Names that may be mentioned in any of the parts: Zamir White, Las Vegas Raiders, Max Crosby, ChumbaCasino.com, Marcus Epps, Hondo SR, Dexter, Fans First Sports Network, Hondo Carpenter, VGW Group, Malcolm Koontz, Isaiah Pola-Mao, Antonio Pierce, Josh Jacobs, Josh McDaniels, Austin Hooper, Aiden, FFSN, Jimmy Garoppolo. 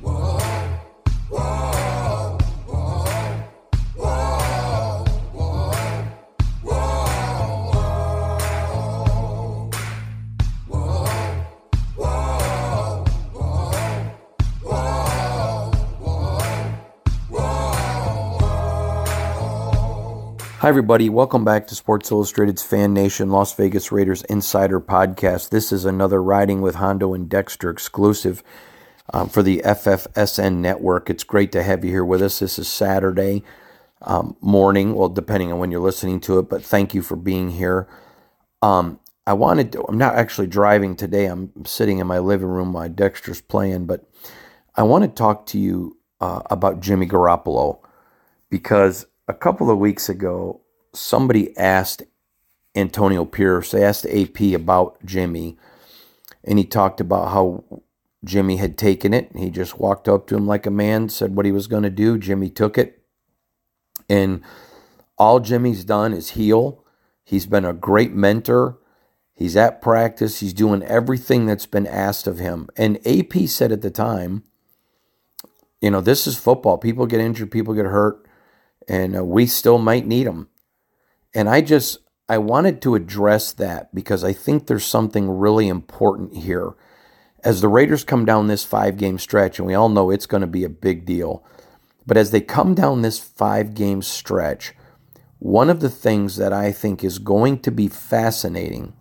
Whoa, whoa. Hi everybody, welcome back to Sports Illustrated's Fan Nation Las Vegas Raiders Insider Podcast. This is another Riding with Hondo and Dexter exclusive for the FFSN network. It's great to have you here with us. This is Saturday morning, well, depending on when you're listening to it, but thank you for being here. I'm not actually driving today. I'm sitting in my living room while Dexter's playing, but I want to talk to you about Jimmy Garoppolo, because a couple of weeks ago, somebody asked Antonio Pierce, they asked AP about Jimmy, and he talked about how Jimmy had taken it. He just walked up to him like a man, said what he was going to do. Jimmy took it. And all Jimmy's done is heal. He's been a great mentor. He's at practice. He's doing everything that's been asked of him. And AP said at the time, you know, this is football. People get injured. People get hurt. And we still might need them. And I wanted to address that because I think there's something really important here. As the Raiders come down this 5-game stretch, and we all know it's going to be a big deal, but as they come down this 5-game stretch, one of the things that I think is going to be fascinating,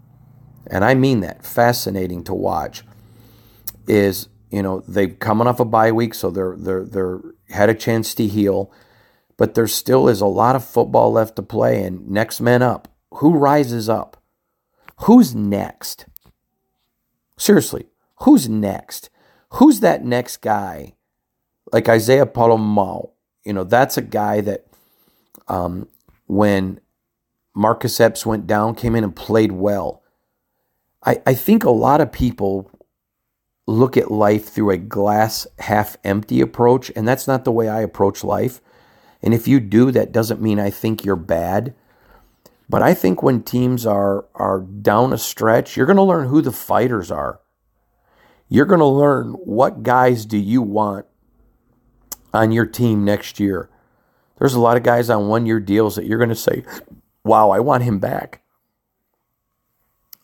and I mean that, fascinating to watch, is, you know, they're coming off a bye week, so they're had a chance to heal. But there still is a lot of football left to play, and next man up. Who rises up? Who's next? Seriously, who's next? Who's that next guy? Like Isaiah Pola-Mao. You know, that's a guy that when Marcus Epps went down, came in and played well. I think a lot of people look at life through a glass half empty approach, and that's not the way I approach life. And if you do, that doesn't mean I think you're bad. But I think when teams are down a stretch, you're going to learn who the fighters are. You're going to learn what guys do you want on your team next year. There's a lot of guys on one-year deals that you're going to say, wow, I want him back.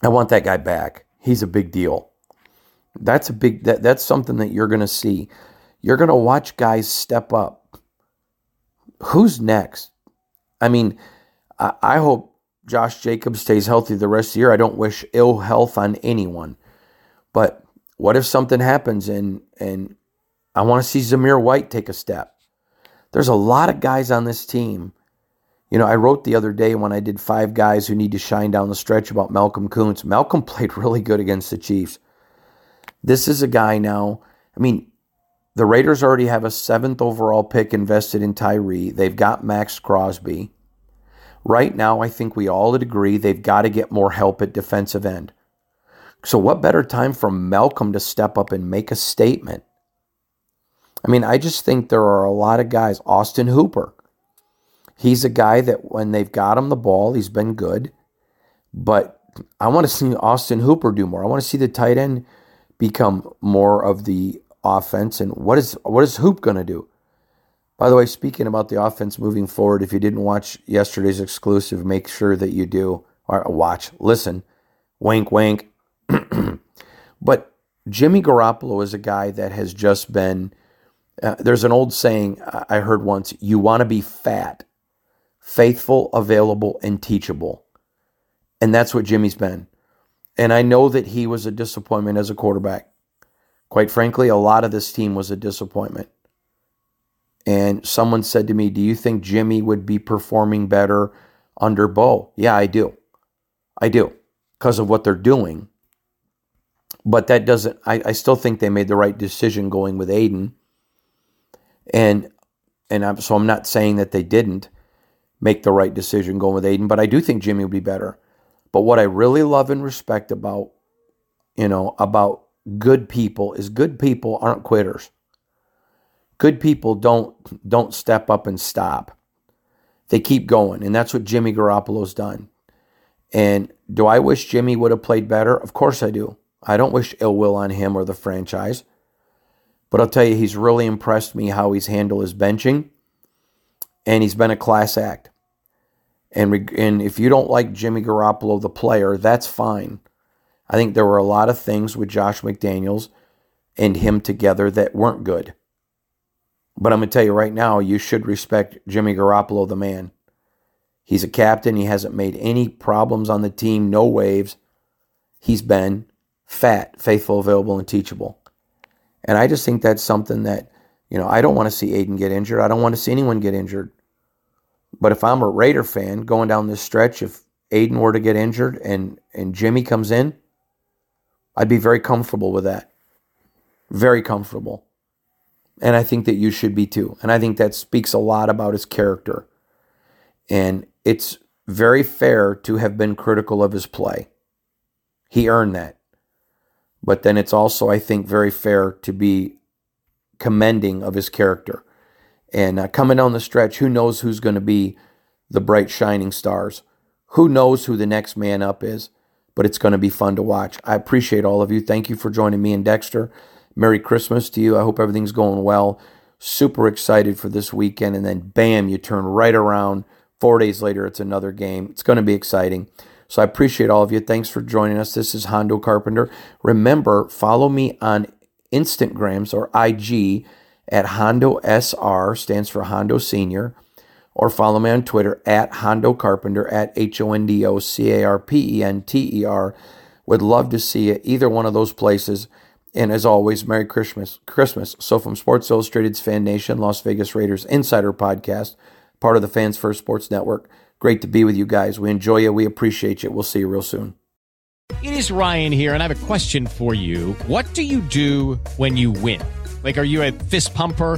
I want that guy back. He's a big deal. That's something that you're going to see. You're going to watch guys step up. Who's next? I mean, I hope Josh Jacobs stays healthy the rest of the year. I don't wish ill health on anyone. But what if something happens and I want to see Zamir White take a step? There's a lot of guys on this team. You know, I wrote the other day when I did 5 guys who need to shine down the stretch about Malcolm Koontz. Malcolm played really good against the Chiefs. This is a guy now. I mean, the Raiders already have a 7th overall pick invested in Tyree. They've got Max Crosby. Right now, I think we all would agree they've got to get more help at defensive end. So what better time for Malcolm to step up and make a statement? I mean, I just think there are a lot of guys. Austin Hooper, he's a guy that when they've got him the ball, he's been good. But I want to see Austin Hooper do more. I want to see the tight end become more of the offense. And what is Hoop going to do? By the way, speaking about the offense moving forward, if you didn't watch yesterday's exclusive, make sure that you do. Or watch, listen, wink, wink. But Jimmy Garoppolo is a guy that has just been, there's an old saying I heard once, you want to be fat, faithful, available, and teachable. And that's what Jimmy's been. And I know that he was a disappointment as a quarterback. Quite frankly, a lot of this team was a disappointment. And someone said to me, do you think Jimmy would be performing better under Bo? Yeah, I do. I do, because of what they're doing. But that doesn't, I still think they made the right decision going with Aiden. So I'm not saying that they didn't make the right decision going with Aiden, but I do think Jimmy would be better. But what I really love and respect about good people is good people aren't quitters. Good people don't step up and stop. They keep going, and that's what Jimmy Garoppolo's done. And do I wish Jimmy would have played better? Of course I do. I don't wish ill will on him or the franchise. But I'll tell you, he's really impressed me how he's handled his benching, and he's been a class act. And if you don't like Jimmy Garoppolo, the player, that's fine. I think there were a lot of things with Josh McDaniels and him together that weren't good. But I'm going to tell you right now, you should respect Jimmy Garoppolo, the man. He's a captain. He hasn't made any problems on the team, no waves. He's been fat, faithful, available, and teachable. And I just think that's something that, I don't want to see Aiden get injured. I don't want to see anyone get injured. But if I'm a Raider fan going down this stretch, if Aiden were to get injured and Jimmy comes in, I'd be very comfortable with that. Very comfortable. And I think that you should be too. And I think that speaks a lot about his character. And it's very fair to have been critical of his play. He earned that. But then it's also, I think, very fair to be commending of his character. And coming down the stretch, who knows who's going to be the bright shining stars? Who knows who the next man up is? But it's going to be fun to watch. I appreciate all of you. Thank you for joining me and Dexter. Merry Christmas to you. I hope everything's going well. Super excited for this weekend. And then, bam, you turn right around. 4 days later, it's another game. It's going to be exciting. So I appreciate all of you. Thanks for joining us. This is Hondo Carpenter. Remember, follow me on Instagrams or IG at Hondo SR, stands for Hondo Senior, or follow me on Twitter at Hondo Carpenter, at HondoCarpenter. Would love to see you either one of those places. And as always, Merry Christmas. So from Sports Illustrated's Fan Nation, Las Vegas Raiders Insider Podcast, part of the Fans First Sports Network, great to be with you guys. We enjoy you. We appreciate you. We'll see you real soon. It is Ryan here, and I have a question for you. What do you do when you win? Like, are you a fist pumper?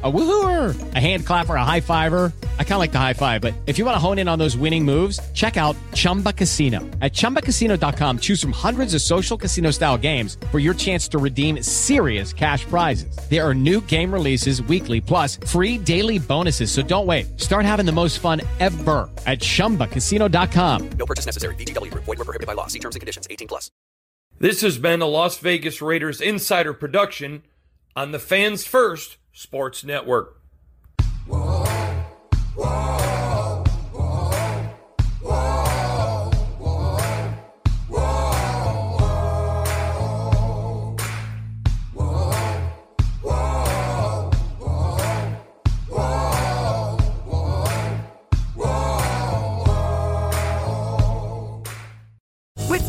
A woohooer, a hand clapper, a high fiver. I kind of like the high five, but if you want to hone in on those winning moves, check out Chumba Casino. At ChumbaCasino.com, choose from hundreds of social casino style games for your chance to redeem serious cash prizes. There are new game releases weekly, plus free daily bonuses. So don't wait. Start having the most fun ever at ChumbaCasino.com. No purchase necessary. VGW Group. Void where prohibited by law. See terms and conditions. 18+. This has been a Las Vegas Raiders insider production on the Fans First Sports Network. Whoa, whoa, whoa, whoa, whoa, whoa, whoa, whoa. With